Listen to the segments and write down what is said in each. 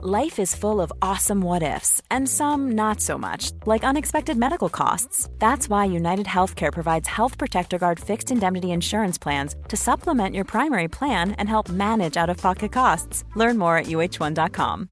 Life is full of awesome what-ifs, and some not so much, like unexpected medical costs. That's why UnitedHealthcare provides Health Protector Guard fixed indemnity insurance plans to supplement your primary plan and help manage out-of-pocket costs. Learn more at uh1.com.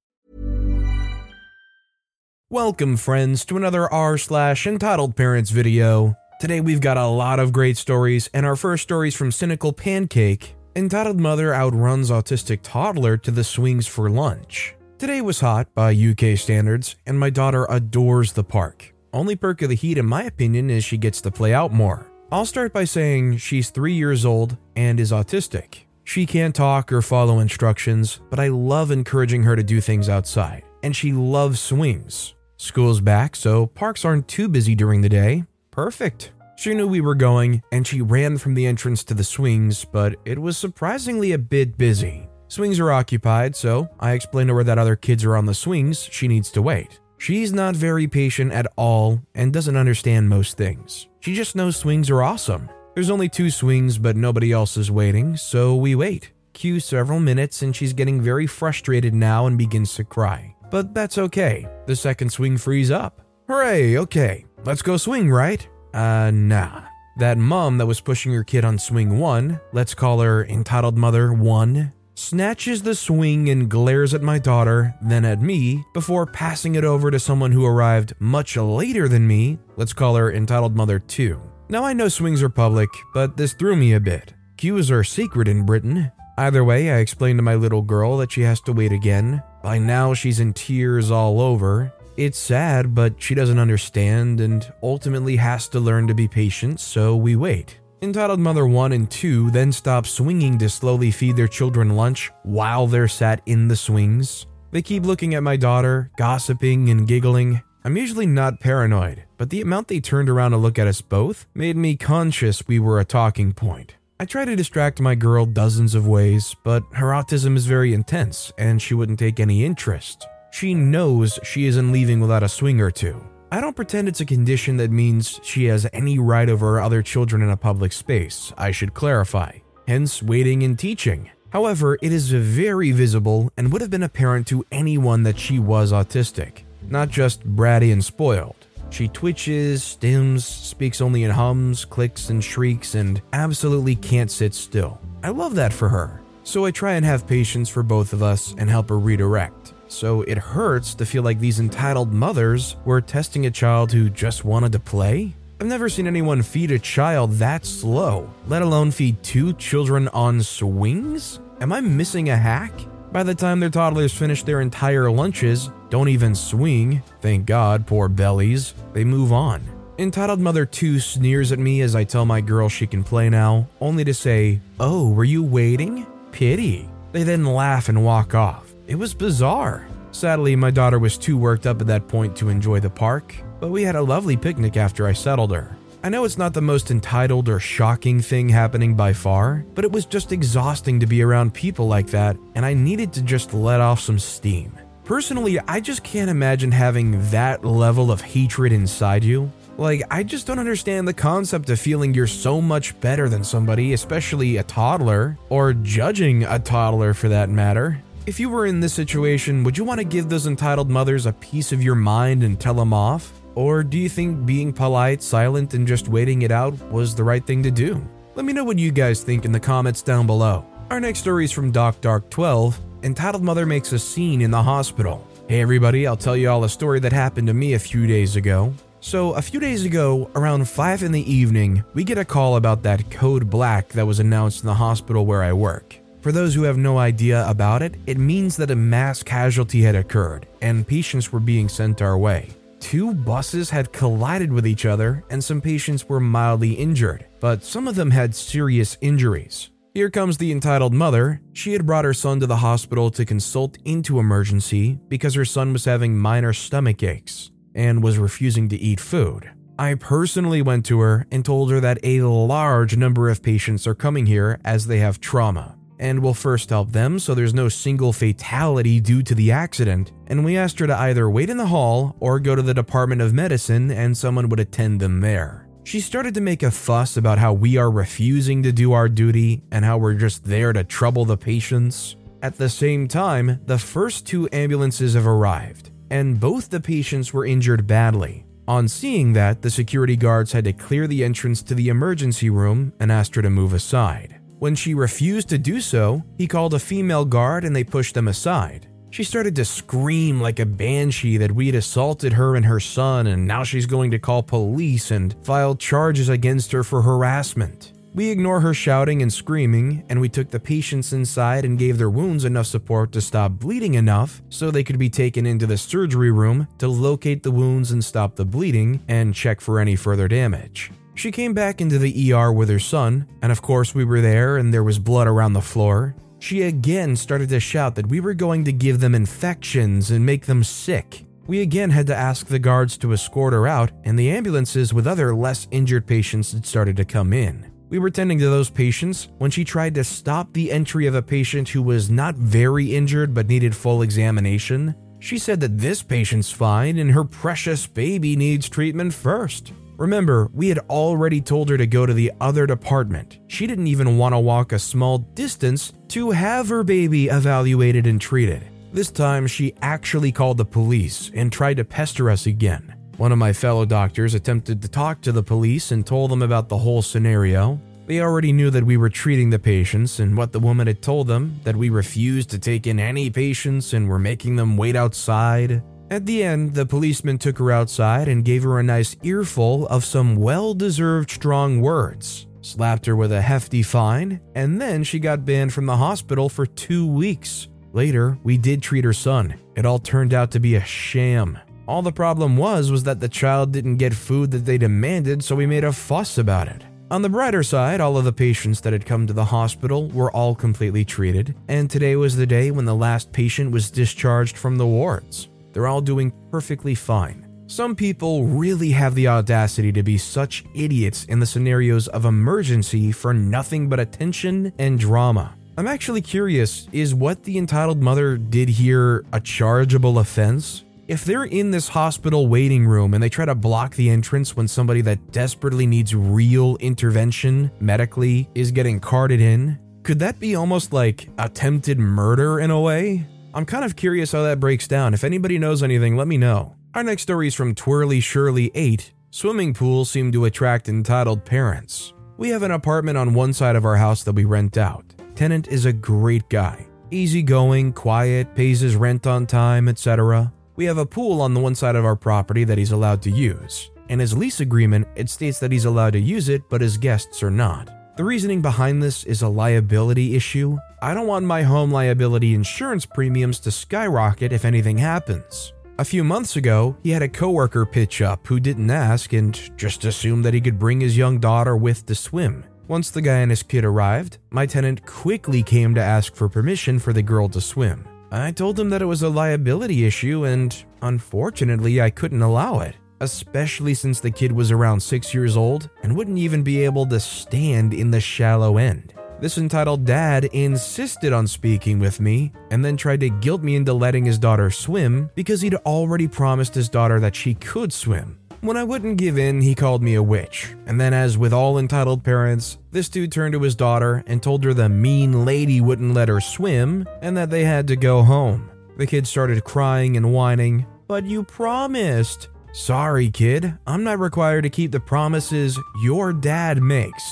Welcome, friends, to another r/ entitled Parents video. Today we've got a lot of great stories, and our first story is from Cynical Pancake, entitled Mother Outruns Autistic Toddler to the Swings for Lunch. Today was hot by UK standards, and my daughter adores the park. Only perk of the heat, in my opinion, is she gets to play out more. I'll start by saying she's 3 years old and is autistic. She can't talk or follow instructions, but I love encouraging her to do things outside, and she loves swings. School's back, so parks aren't too busy during the day. Perfect. She knew we were going, and she ran from the entrance to the swings, but it was surprisingly a bit busy. Swings are occupied, so I explain to her that other kids are on the swings, she needs to wait. She's not very patient at all and doesn't understand most things. She just knows swings are awesome. There's only 2 swings, but nobody else is waiting, so we wait. Cue several minutes, and she's getting very frustrated now and begins to cry. But that's okay. The second swing frees up. Hooray, okay, let's go swing, right? Nah. That mom that was pushing her kid on swing 1, let's call her entitled mother 1, snatches the swing and glares at my daughter, then at me, before passing it over to someone who arrived much later than me, let's call her entitled mother 2. Now I know swings are public, but this threw me a bit. Cues are secret in Britain. Either way, I explained to my little girl that she has to wait again. By now she's in tears all over. It's sad, but she doesn't understand and ultimately has to learn to be patient, so we wait. Entitled Mother 1 and 2 then stop swinging to slowly feed their children lunch while they're sat in the swings. They keep looking at my daughter, gossiping and giggling. I'm usually not paranoid, but the amount they turned around to look at us both made me conscious we were a talking point. I try to distract my girl dozens of ways, but her autism is very intense and she wouldn't take any interest. She knows she isn't leaving without a swing or two. I don't pretend it's a condition that means she has any right over other children in a public space, I should clarify, hence waiting and teaching. However, it is very visible and would have been apparent to anyone that she was autistic, not just bratty and spoiled. She twitches, stims, speaks only in hums, clicks and shrieks, and absolutely can't sit still. I love that for her, so I try and have patience for both of us and help her redirect. So it hurts to feel like these entitled mothers were testing a child who just wanted to play. I've never seen anyone feed a child that slow, let alone feed 2 children on swings? Am I missing a hack? By the time their toddlers finish their entire lunches, don't even swing, thank God, poor bellies, they move on. Entitled Mother 2 sneers at me as I tell my girl she can play now, only to say, "Oh, were you waiting? Pity." They then laugh and walk off. It was bizarre. Sadly, my daughter was too worked up at that point to enjoy the park, but we had a lovely picnic after I settled her. I know it's not the most entitled or shocking thing happening by far, but it was just exhausting to be around people like that, and I needed to just let off some steam. Personally, I just can't imagine having that level of hatred inside you. Like, I just don't understand the concept of feeling you're so much better than somebody, especially a toddler, or judging a toddler for that matter. If you were in this situation, would you want to give those entitled mothers a piece of your mind and tell them off? Or do you think being polite, silent, and just waiting it out was the right thing to do? Let me know what you guys think in the comments down below. Our next story is from Doc Dark 12, entitled Mother Makes a Scene in the Hospital. Hey everybody, I'll tell you all a story that happened to me a few days ago. So a few days ago, around 5 in the evening, we get a call about that code black that was announced in the hospital where I work. For those who have no idea about it, it means that a mass casualty had occurred and patients were being sent our way. 2 buses had collided with each other and some patients were mildly injured, but some of them had serious injuries. Here comes the entitled mother. She had brought her son to the hospital to consult into emergency because her son was having minor stomach aches and was refusing to eat food. I personally went to her and told her that a large number of patients are coming here as they have trauma, and we'll first help them so there's no single fatality due to the accident, and we asked her to either wait in the hall or go to the Department of Medicine and someone would attend them there. She started to make a fuss about how we are refusing to do our duty and how we're just there to trouble the patients. At the same time, the first two ambulances have arrived, and both the patients were injured badly. On seeing that, the security guards had to clear the entrance to the emergency room and asked her to move aside. When she refused to do so, he called a female guard and they pushed them aside. She started to scream like a banshee that we'd assaulted her and her son and now she's going to call police and file charges against her for harassment. We ignore her shouting and screaming, and we took the patients inside and gave their wounds enough support to stop bleeding enough so they could be taken into the surgery room to locate the wounds and stop the bleeding and check for any further damage. She came back into the ER with her son, and of course we were there and there was blood around the floor. She again started to shout that we were going to give them infections and make them sick. We again had to ask the guards to escort her out, and the ambulances with other less injured patients had started to come in. We were tending to those patients when she tried to stop the entry of a patient who was not very injured but needed full examination. She said that this patient's fine and her precious baby needs treatment first. Remember, we had already told her to go to the other department. She didn't even want to walk a small distance to have her baby evaluated and treated. This time, she actually called the police and tried to pester us again. One of my fellow doctors attempted to talk to the police and told them about the whole scenario. They already knew that we were treating the patients and what the woman had told them, that we refused to take in any patients and were making them wait outside. At the end, the policeman took her outside and gave her a nice earful of some well-deserved strong words, slapped her with a hefty fine, and then she got banned from the hospital for 2 weeks. Later, we did treat her son. It all turned out to be a sham. All the problem was that the child didn't get food that they demanded, so we made a fuss about it. On the brighter side, all of the patients that had come to the hospital were all completely treated, and today was the day when the last patient was discharged from the wards. They're all doing perfectly fine. Some people really have the audacity to be such idiots in the scenarios of emergency for nothing but attention and drama. I'm actually curious, is what the entitled mother did here a chargeable offense? If they're in this hospital waiting room and they try to block the entrance when somebody that desperately needs real intervention medically is getting carted in, could that be almost like attempted murder in a way? I'm kind of curious how that breaks down. If anybody knows anything, let me know. Our next story is from Twirly Shirley 8. Swimming pools seem to attract entitled parents. We have an apartment on one side of our house that we rent out. Tenant is a great guy. Easygoing, quiet, pays his rent on time, etc. We have a pool on the one side of our property that he's allowed to use. In his lease agreement, it states that he's allowed to use it, but his guests are not. The reasoning behind this is a liability issue. I don't want my home liability insurance premiums to skyrocket if anything happens. A few months ago, he had a coworker pitch up who didn't ask and just assumed that he could bring his young daughter with to swim. Once the guy and his kid arrived, my tenant quickly came to ask for permission for the girl to swim. I told him that it was a liability issue and, unfortunately, I couldn't allow it, especially since the kid was around 6 years old and wouldn't even be able to stand in the shallow end. This entitled dad insisted on speaking with me and then tried to guilt me into letting his daughter swim because he'd already promised his daughter that she could swim. When I wouldn't give in, he called me a witch. And then, as with all entitled parents, this dude turned to his daughter and told her the mean lady wouldn't let her swim and that they had to go home. The kid started crying and whining, "But you promised." "Sorry, kid, I'm not required to keep the promises your dad makes."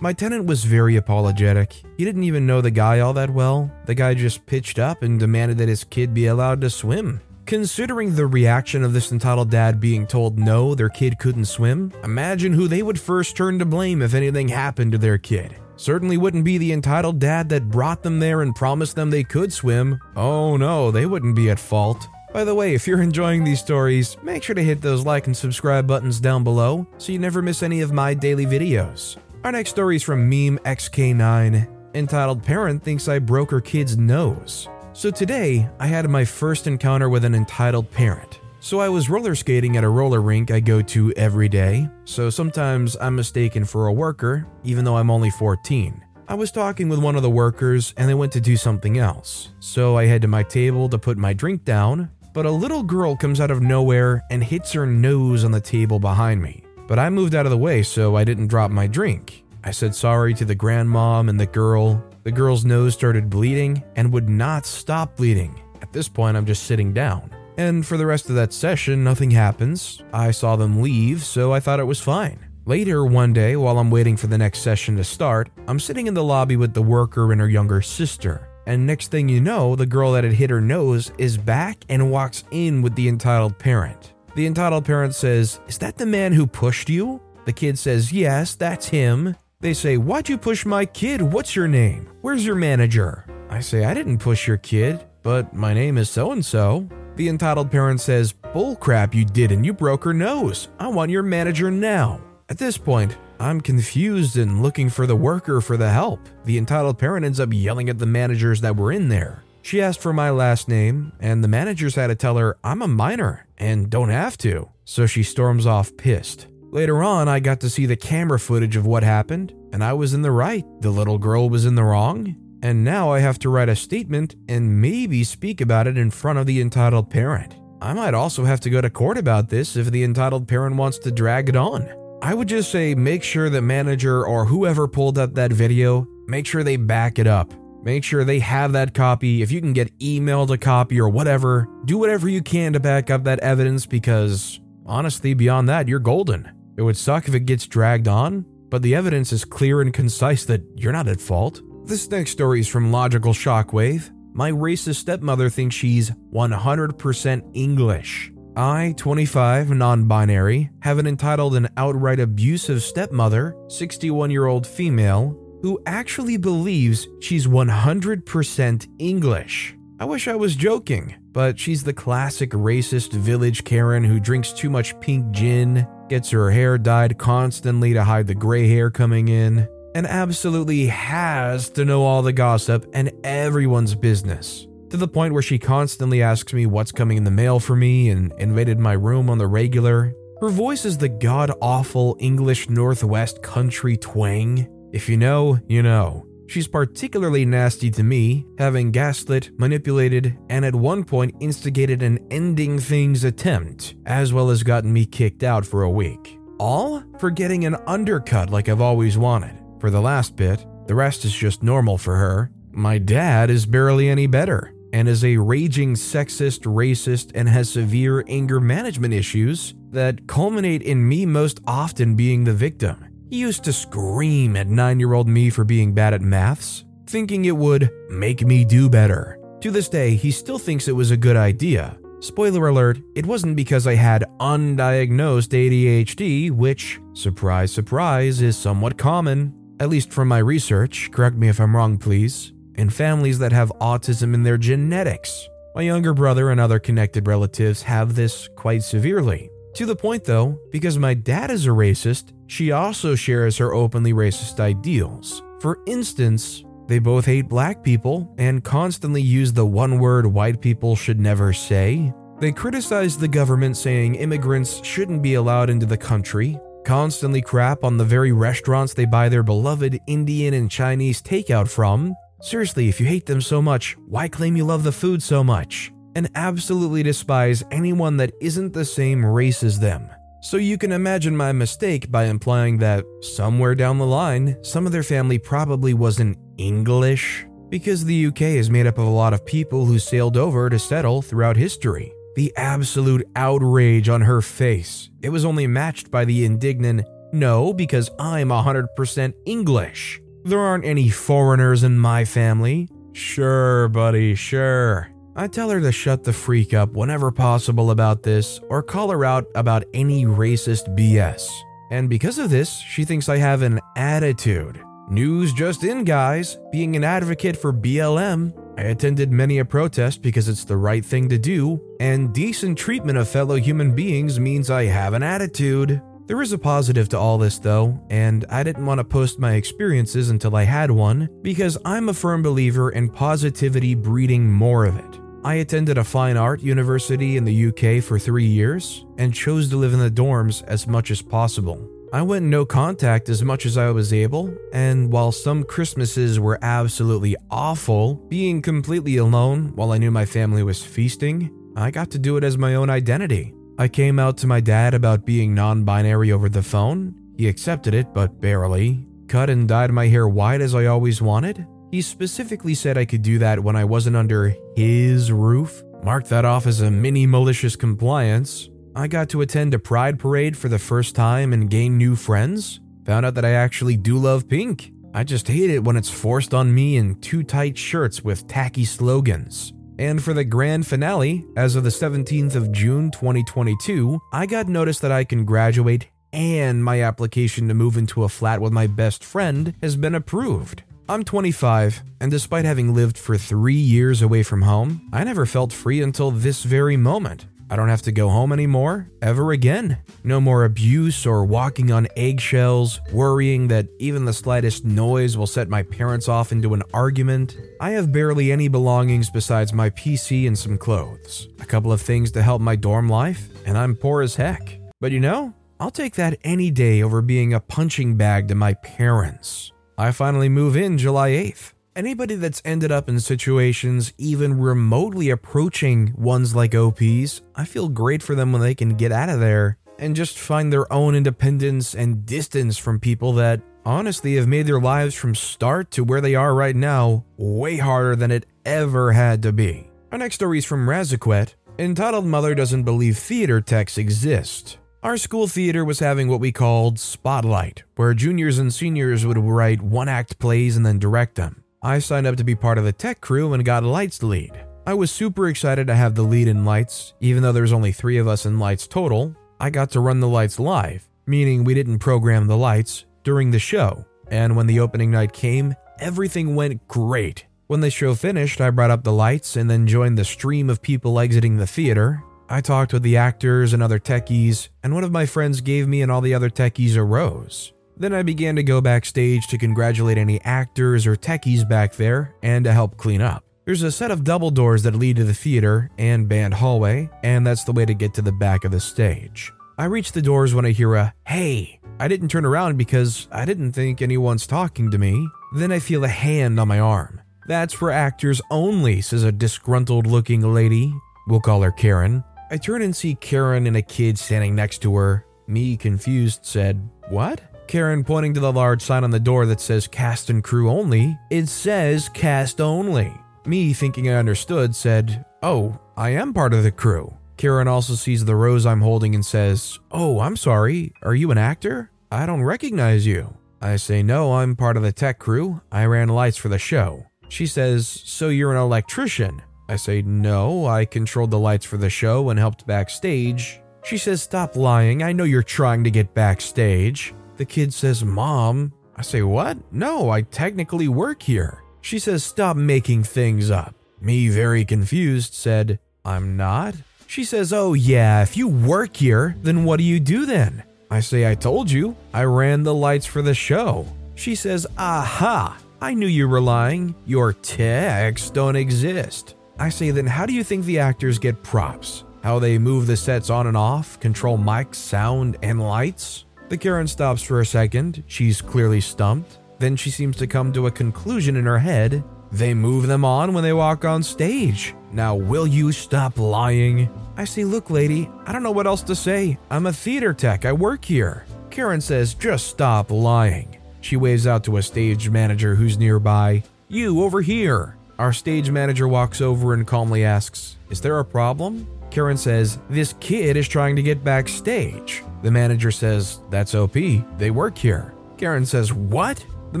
My tenant was very apologetic. He didn't even know the guy all that well. The guy just pitched up and demanded that his kid be allowed to swim. Considering the reaction of this entitled dad being told no, their kid couldn't swim, imagine who they would first turn to blame if anything happened to their kid. Certainly wouldn't be the entitled dad that brought them there and promised them they could swim. Oh no, they wouldn't be at fault. By the way, if you're enjoying these stories, make sure to hit those like and subscribe buttons down below so you never miss any of my daily videos. Our next story is from MemeXK9, entitled Parent Thinks I Broke Her Kid's Nose. So today, I had my first encounter with an entitled parent. So I was roller skating at a roller rink I go to every day, so sometimes I'm mistaken for a worker, even though I'm only 14. I was talking with one of the workers and they went to do something else, so I head to my table to put my drink down, but a little girl comes out of nowhere and hits her nose on the table behind me. But I moved out of the way so I didn't drop my drink. I said sorry to the grandmom and the girl. The girl's nose started bleeding and would not stop bleeding. At this point, I'm just sitting down. And for the rest of that session, nothing happens. I saw them leave, so I thought it was fine. Later one day, while I'm waiting for the next session to start, I'm sitting in the lobby with the worker and her younger sister. And next thing you know, the girl that had hit her nose is back and walks in with the entitled parent. The entitled parent says, "Is that the man who pushed you?" The kid says, "Yes, that's him." They say, "Why'd you push my kid? What's your name? Where's your manager?" I say, "I didn't push your kid, but my name is so-and-so." The entitled parent says, "Bullcrap, you did and you broke her nose. I want your manager now." At this point, I'm confused and looking for the worker for the help. The entitled parent ends up yelling at the managers that were in there. She asked for my last name, and the managers had to tell her I'm a minor and don't have to. So she storms off pissed. Later on, I got to see the camera footage of what happened, and I was in the right. The little girl was in the wrong. And now I have to write a statement and maybe speak about it in front of the entitled parent. I might also have to go to court about this if the entitled parent wants to drag it on. I would just say make sure the manager or whoever pulled up that video, make sure they back it up. Make sure they have that copy. If you can get emailed a copy or whatever, do whatever you can to back up that evidence because honestly, beyond that, you're golden. It would suck if it gets dragged on, but the evidence is clear and concise that you're not at fault. This next story is from Logical Shockwave. My racist stepmother thinks she's 100% English. I, 25, non-binary, have an entitled and outright abusive stepmother, 61-year-old female, who actually believes she's 100% English. I wish I was joking, but she's the classic racist village Karen who drinks too much pink gin, gets her hair dyed constantly to hide the gray hair coming in, and absolutely has to know all the gossip and everyone's business, to the point where she constantly asks me what's coming in the mail for me and invaded my room on the regular. Her voice is the god-awful English Northwest country twang. If you know, you know. She's particularly nasty to me, having gaslit, manipulated, and at one point instigated an ending things attempt, as well as gotten me kicked out for a week. All for getting an undercut like I've always wanted. For the last bit, the rest is just normal for her. My dad is barely any better and is a raging sexist, racist, and has severe anger management issues that culminate in me most often being the victim. He used to scream at 9-year-old me for being bad at maths, thinking it would make me do better. To this day, he still thinks it was a good idea. Spoiler alert, it wasn't because I had undiagnosed ADHD, which, surprise, surprise, is somewhat common. At least from my research, correct me if I'm wrong please, in families that have autism in their genetics. My younger brother and other connected relatives have this quite severely. To the point though, because my dad is a racist, she also shares her openly racist ideals. For instance, they both hate black people and constantly use the one word white people should never say. They criticize the government saying immigrants shouldn't be allowed into the country. Constantly crap on the very restaurants they buy their beloved Indian and Chinese takeout from. Seriously, if you hate them so much, why claim you love the food so much? And absolutely despise anyone that isn't the same race as them. So you can imagine my mistake by implying that somewhere down the line, some of their family probably wasn't English, because the UK is made up of a lot of people who sailed over to settle throughout history. The absolute outrage on her face. It was only matched by the indignant, "No, because I'm 100% English. There aren't any foreigners in my family." Sure, buddy, sure. I tell her to shut the freak up whenever possible about this or call her out about any racist BS. And because of this, she thinks I have an attitude. News just in, guys. Being an advocate for BLM, I attended many a protest because it's the right thing to do, and decent treatment of fellow human beings means I have an attitude. There is a positive to all this though, and I didn't want to post my experiences until I had one, because I'm a firm believer in positivity breeding more of it. I attended a fine art university in the UK for 3 years, and chose to live in the dorms as much as possible. I went no contact as much as I was able, and while some Christmases were absolutely awful, being completely alone while I knew my family was feasting, I got to do it as my own identity. I came out to my dad about being non-binary over the phone. He accepted it, but barely. Cut and dyed my hair white as I always wanted. He specifically said I could do that when I wasn't under his roof. Marked that off as a mini malicious compliance. I got to attend a pride parade for the first time and gain new friends. Found out that I actually do love pink. I just hate it when it's forced on me in too tight shirts with tacky slogans. And for the grand finale, as of the 17th of June 2022, I got notice that I can graduate and my application to move into a flat with my best friend has been approved. I'm 25, and despite having lived for 3 years away from home, I never felt free until this very moment. I don't have to go home anymore, ever again. No more abuse or walking on eggshells, worrying that even the slightest noise will set my parents off into an argument. I have barely any belongings besides my PC and some clothes, a couple of things to help my dorm life, and I'm poor as heck. But you know, I'll take that any day over being a punching bag to my parents. I finally move in July 8th. Anybody that's ended up in situations even remotely approaching ones like OP's, I feel great for them when they can get out of there and just find their own independence and distance from people that honestly have made their lives from start to where they are right now way harder than it ever had to be. Our next story is from Raziquet, entitled Mother Doesn't Believe Theater Techs Exist. Our school theater was having what we called Spotlight, where juniors and seniors would write one-act plays and then direct them. I signed up to be part of the tech crew and got lights lead. I was super excited to have the lead in lights, even though there's only 3 of us in lights total. I got to run the lights live, meaning we didn't program the lights during the show. And when the opening night came, everything went great. When the show finished, I brought up the lights and then joined the stream of people exiting the theater. I talked with the actors and other techies, and one of my friends gave me and all the other techies a rose. Then I began to go backstage to congratulate any actors or techies back there and to help clean up. There's a set of double doors that lead to the theater and band hallway, and that's the way to get to the back of the stage. I reach the doors when I hear a, "Hey!" I didn't turn around because I didn't think anyone's talking to me. Then I feel a hand on my arm. "That's for actors only," says a disgruntled-looking lady. We'll call her Karen. I turn and see Karen and a kid standing next to her. Me, confused, said, "What?" Karen pointing to the large sign on the door that says cast and crew only. It says cast only. Me, thinking I understood, said, "Oh, I am part of the crew." Karen also sees the rose I'm holding and says, "Oh, I'm sorry, are you an actor? I don't recognize you." I say, "No, I'm part of the tech crew. I ran lights for the show." She says, "So you're an electrician?" I say, "No, I controlled the lights for the show and helped backstage." She says, "Stop lying, I know you're trying to get backstage." The kid says, "Mom." I say, "What? No, I technically work here." She says, "Stop making things up." Me, very confused, said, "I'm not?" She says, "Oh yeah, if you work here, then what do you do then?" I say, "I told you, I ran the lights for the show." She says, "Aha, I knew you were lying, your techs don't exist." I say, "Then how do you think the actors get props? How they move the sets on and off, control mics, sound, and lights?" The Karen stops for a second, she's clearly stumped. Then she seems to come to a conclusion in her head. "They move them on when they walk on stage. Now will you stop lying?" I say, "Look lady, I don't know what else to say. I'm a theater tech, I work here." Karen says, "Just stop lying." She waves out to a stage manager who's nearby. "You, over here." Our stage manager walks over and calmly asks, "Is there a problem?" Karen says, "This kid is trying to get backstage." The manager says, "That's OP, they work here." Karen says, "What?" The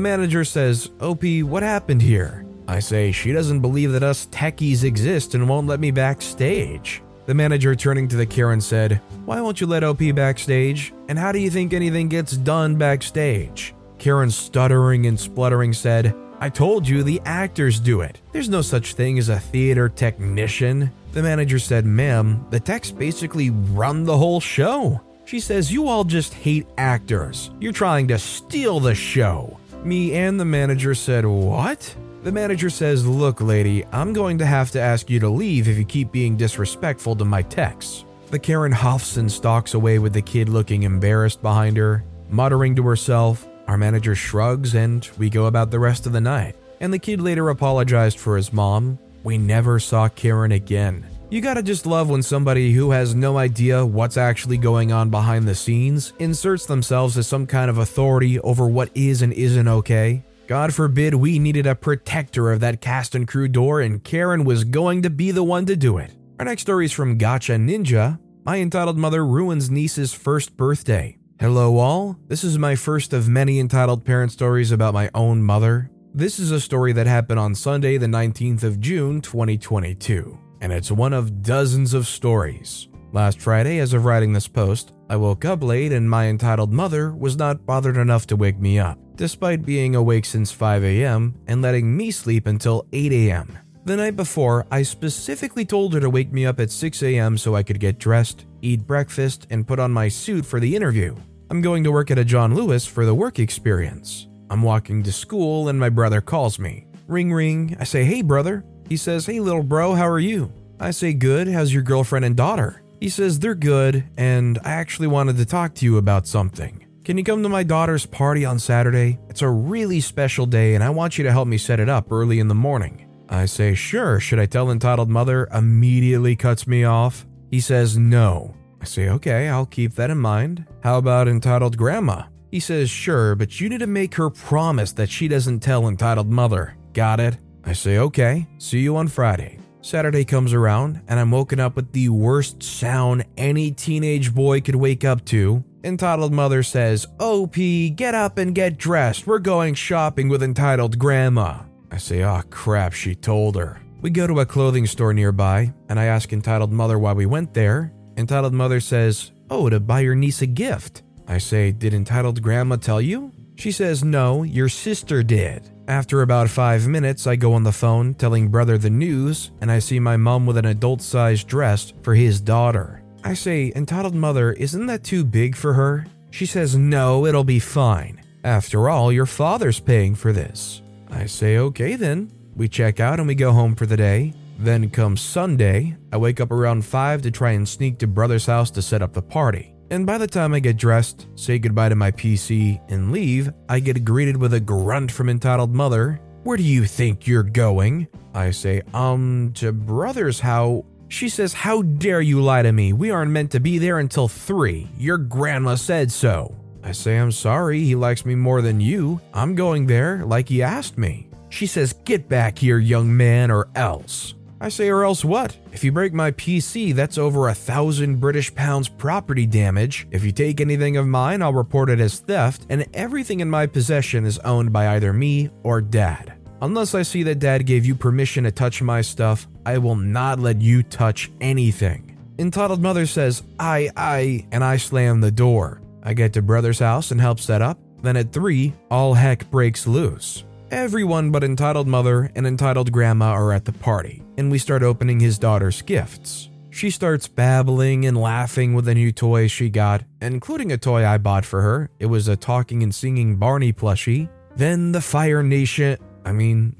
manager says, "OP, what happened here?" I say, "She doesn't believe that us techies exist and won't let me backstage." The manager, turning to the Karen, said, "Why won't you let OP backstage? And how do you think anything gets done backstage?" Karen, stuttering and spluttering, said, "I told you the actors do it. There's no such thing as a theater technician." The manager said, "Ma'am, the techs basically run the whole show." She says, "You all just hate actors. You're trying to steal the show." Me and the manager said, "What?" The manager says, "Look, lady, I'm going to have to ask you to leave if you keep being disrespectful to my techs." The Karen huffs and stalks away with the kid looking embarrassed behind her, muttering to herself. Our manager shrugs and we go about the rest of the night. And the kid later apologized for his mom. We never saw Karen again. You gotta just love when somebody who has no idea what's actually going on behind the scenes inserts themselves as some kind of authority over what is and isn't okay. God forbid we needed a protector of that cast and crew door, and Karen was going to be the one to do it. Our next story is from Gacha Ninja. My entitled mother ruins niece's first birthday. Hello all, this is my first of many entitled parent stories about my own mother. This is a story that happened on Sunday the 19th of June 2022, and it's one of dozens of stories. Last Friday, as of writing this post, I woke up late and my entitled mother was not bothered enough to wake me up, despite being awake since 5 a.m. and letting me sleep until 8 a.m. The night before, I specifically told her to wake me up at 6 a.m. so I could get dressed, eat breakfast, and put on my suit for the interview. I'm going to work at a John Lewis for the work experience. I'm walking to school and my brother calls me. Ring ring, I say, "Hey brother." He says, "Hey little bro, how are you?" I say, "Good, how's your girlfriend and daughter?" He says, "They're good, and I actually wanted to talk to you about something. Can you come to my daughter's party on Saturday? It's a really special day and I want you to help me set it up early in the morning." I say, "Sure, should I tell entitled mother?" Immediately cuts me off. He says, "No." I say, "Okay, I'll keep that in mind. How about entitled grandma?" He says, "Sure, but you need to make her promise that she doesn't tell entitled mother. Got it?" I say, "Okay, see you on Friday." Saturday comes around and I'm woken up with the worst sound any teenage boy could wake up to. Entitled mother says, "OP, get up and get dressed. We're going shopping with entitled grandma." I say, "Oh crap, she told her." We go to a clothing store nearby, and I ask entitled mother why we went there. Entitled mother says, "Oh, to buy your niece a gift." I say, "Did entitled grandma tell you?" She says, "No, your sister did." After about 5 minutes, I go on the phone telling brother the news, and I see my mom with an adult-sized dress for his daughter. I say, "Entitled mother, isn't that too big for her?" She says, "No, it'll be fine. After all, your father's paying for this." I say, "Okay then." We check out and we go home for the day. Then comes Sunday. I wake up around 5 to try and sneak to brother's house to set up the party. And by the time I get dressed, say goodbye to my PC, and leave, I get greeted with a grunt from entitled mother. "Where do you think you're going?" I say, to brother's house." She says, "How dare you lie to me? We aren't meant to be there until 3. Your grandma said so." I say, "I'm sorry, he likes me more than you. I'm going there like he asked me." She says, "Get back here, young man, or else." I say, "Or else what? If you break my PC, that's over 1,000 British pounds property damage. If you take anything of mine, I'll report it as theft, and everything in my possession is owned by either me or Dad. Unless I see that Dad gave you permission to touch my stuff, I will not let you touch anything." Entitled mother says, I, and I slam the door. I get to brother's house and help set up. Then at 3, all heck breaks loose. Everyone but entitled mother and entitled grandma are at the party, and we start opening his daughter's gifts. She starts babbling and laughing with the new toys she got, including a toy I bought for her. It was a talking and singing Barney plushie. Then the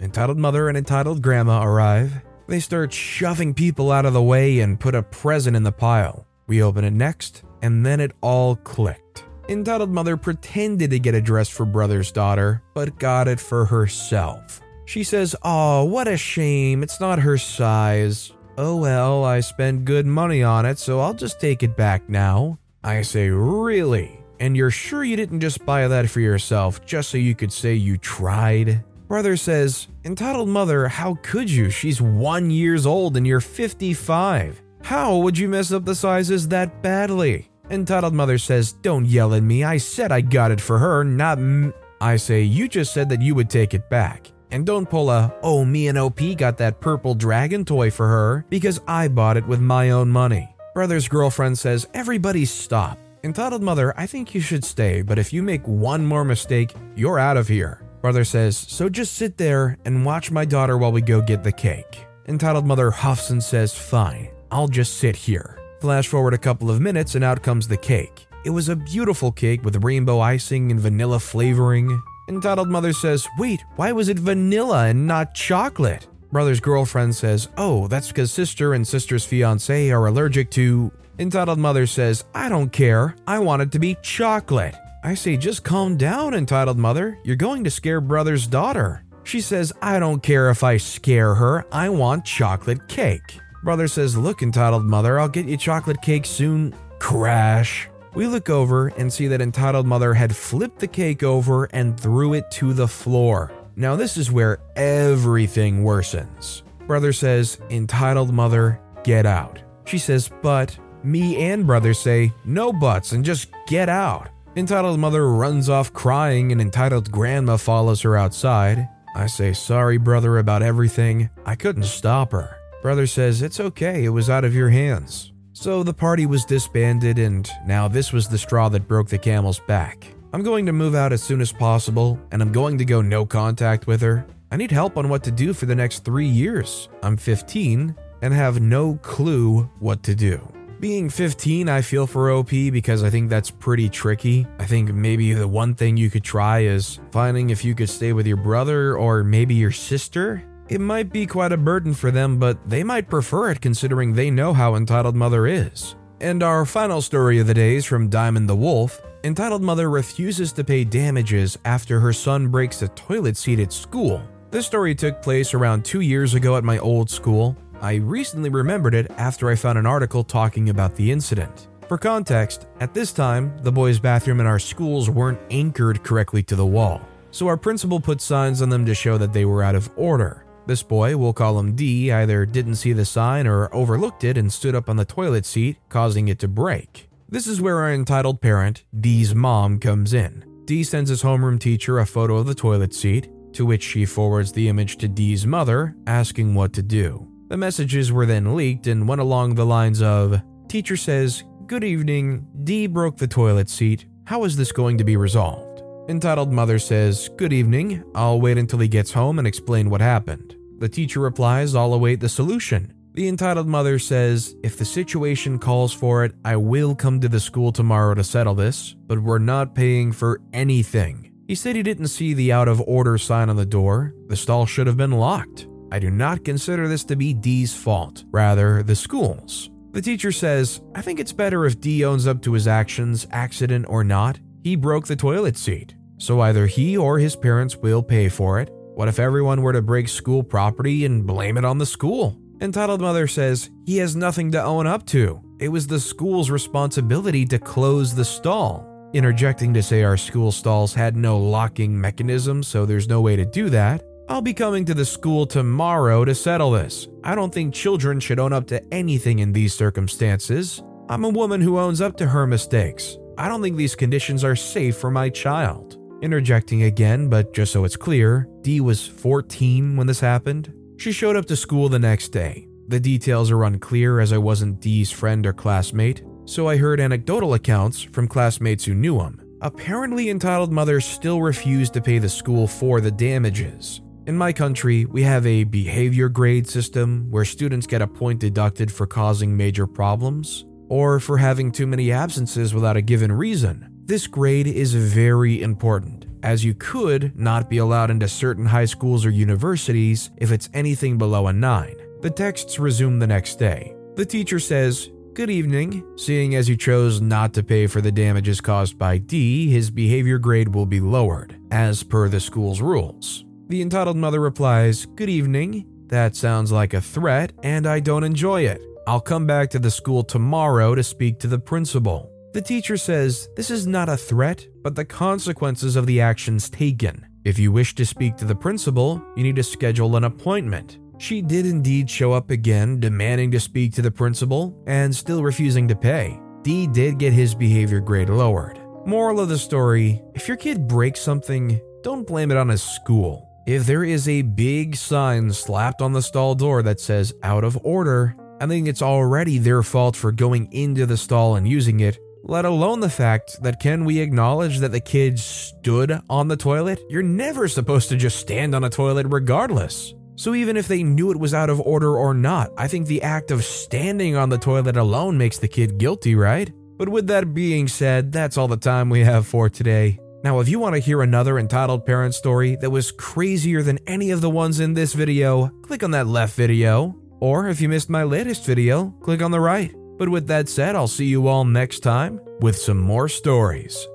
entitled mother and entitled grandma arrive. They start shoving people out of the way and put a present in the pile. We open it next, and then it all clicked. Entitled mother pretended to get a dress for brother's daughter, but got it for herself. She says, "Aw, what a shame, it's not her size." "Oh well, I spent good money on it, so I'll just take it back now." I say, "Really? And you're sure you didn't just buy that for yourself, just so you could say you tried?" Brother says, "Entitled mother, how could you? She's 1 year old and you're 55. How would you mess up the sizes that badly?" Entitled mother says, "Don't yell at me. I said I got it for her, not m—." I say, "You just said that you would take it back. And don't pull a, oh, me and OP got that purple dragon toy for her because I bought it with my own money." Brother's girlfriend says, "Everybody stop. Entitled mother, I think you should stay, but if you make one more mistake, you're out of here." Brother says, "So just sit there and watch my daughter while we go get the cake." Entitled mother huffs and says, "Fine. I'll just sit here." Flash forward a couple of minutes and out comes the cake. It was a beautiful cake with rainbow icing and vanilla flavoring. Entitled mother says, "Wait, why was it vanilla and not chocolate?" Brother's girlfriend says, "Oh, that's because sister and sister's fiance are allergic to—" Entitled mother says, "I don't care. I want it to be chocolate." I say, "Just calm down, entitled mother. You're going to scare brother's daughter." She says, "I don't care if I scare her. I want chocolate cake." Brother says, "Look, entitled mother, I'll get you chocolate cake soon." Crash. We look over and see that Entitled Mother had flipped the cake over and threw it to the floor. Now this is where everything worsens. Brother says, "Entitled Mother, get out." She says, "But..." Me and Brother say, "No buts and just get out." Entitled Mother runs off crying and Entitled Grandma follows her outside. I say sorry, Brother, about everything. I couldn't stop her. Brother says, "It's okay, it was out of your hands." So the party was disbanded and now this was the straw that broke the camel's back. I'm going to move out as soon as possible and I'm going to go no contact with her. I need help on what to do for the next 3 years. I'm 15 and have no clue what to do. Being 15, I feel for OP because I think that's pretty tricky. I think maybe the one thing you could try is finding if you could stay with your brother or maybe your sister. It might be quite a burden for them, but they might prefer it considering they know how Entitled Mother is. And our final story of the day is from Diamond the Wolf. Entitled Mother refuses to pay damages after her son breaks the toilet seat at school. This story took place around 2 years ago at my old school. I recently remembered it after I found an article talking about the incident. For context, at this time, the boys' bathroom in our schools weren't anchored correctly to the wall, so our principal put signs on them to show that they were out of order. This boy, we'll call him D, either didn't see the sign or overlooked it and stood up on the toilet seat, causing it to break. This is where our entitled parent, D's mom, comes in. D sends his homeroom teacher a photo of the toilet seat, to which she forwards the image to D's mother, asking what to do. The messages were then leaked and went along the lines of, "Teacher says, 'Good evening, D broke the toilet seat. How is this going to be resolved?'" Entitled Mother says, "Good evening, I'll wait until he gets home and explain what happened." The teacher replies, "I'll await the solution." The Entitled Mother says, "If the situation calls for it, I will come to the school tomorrow to settle this, but we're not paying for anything. He said he didn't see the out of order sign on the door. The stall should have been locked. I do not consider this to be D's fault, rather the school's." The teacher says, "I think it's better if D owns up to his actions, accident or not. He broke the toilet seat, so either he or his parents will pay for it. What if everyone were to break school property and blame it on the school?" Entitled Mother says, "He has nothing to own up to. It was the school's responsibility to close the stall," interjecting to say our school stalls had no locking mechanism, so there's no way to do that. "I'll be coming to the school tomorrow to settle this. I don't think children should own up to anything in these circumstances. I'm a woman who owns up to her mistakes. I don't think these conditions are safe for my child." Interjecting again, but just so it's clear, D was 14 when this happened. She showed up to school the next day. The details are unclear as I wasn't D's friend or classmate, so I heard anecdotal accounts from classmates who knew him. Apparently, Entitled Mother still refused to pay the school for the damages. In my country, we have a behavior grade system where students get a point deducted for causing major problems or for having too many absences without a given reason. This grade is very important, as you could not be allowed into certain high schools or universities if it's anything below a 9. The texts resume the next day. The teacher says, "Good evening. Seeing as you chose not to pay for the damages caused by D, his behavior grade will be lowered, as per the school's rules." The Entitled Mother replies, "Good evening, that sounds like a threat and I don't enjoy it. I'll come back to the school tomorrow to speak to the principal." The teacher says, "This is not a threat, but the consequences of the actions taken. If you wish to speak to the principal, you need to schedule an appointment." She did indeed show up again, demanding to speak to the principal and still refusing to pay. D did get his behavior grade lowered. Moral of the story, if your kid breaks something, don't blame it on his school. If there is a big sign slapped on the stall door that says out of order, I think it's already their fault for going into the stall and using it, let alone the fact that can we acknowledge that the kid stood on the toilet? You're never supposed to just stand on a toilet regardless. So even if they knew it was out of order or not, I think the act of standing on the toilet alone makes the kid guilty, right? But with that being said, that's all the time we have for today. Now, if you want to hear another Entitled Parent story that was crazier than any of the ones in this video, click on that left video. Or if you missed my latest video, click on the right. But with that said, I'll see you all next time with some more stories.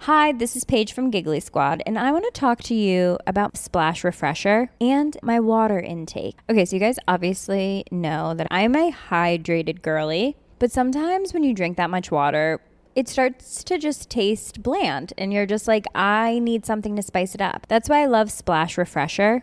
Hi, this is Paige from Giggly Squad, and I want to talk to you about Splash Refresher and my water intake. Okay, so you guys obviously know that I'm a hydrated girly. But sometimes when you drink that much water, it starts to just taste bland, and you're just like, I need something to spice it up. That's why I love Splash Refresher.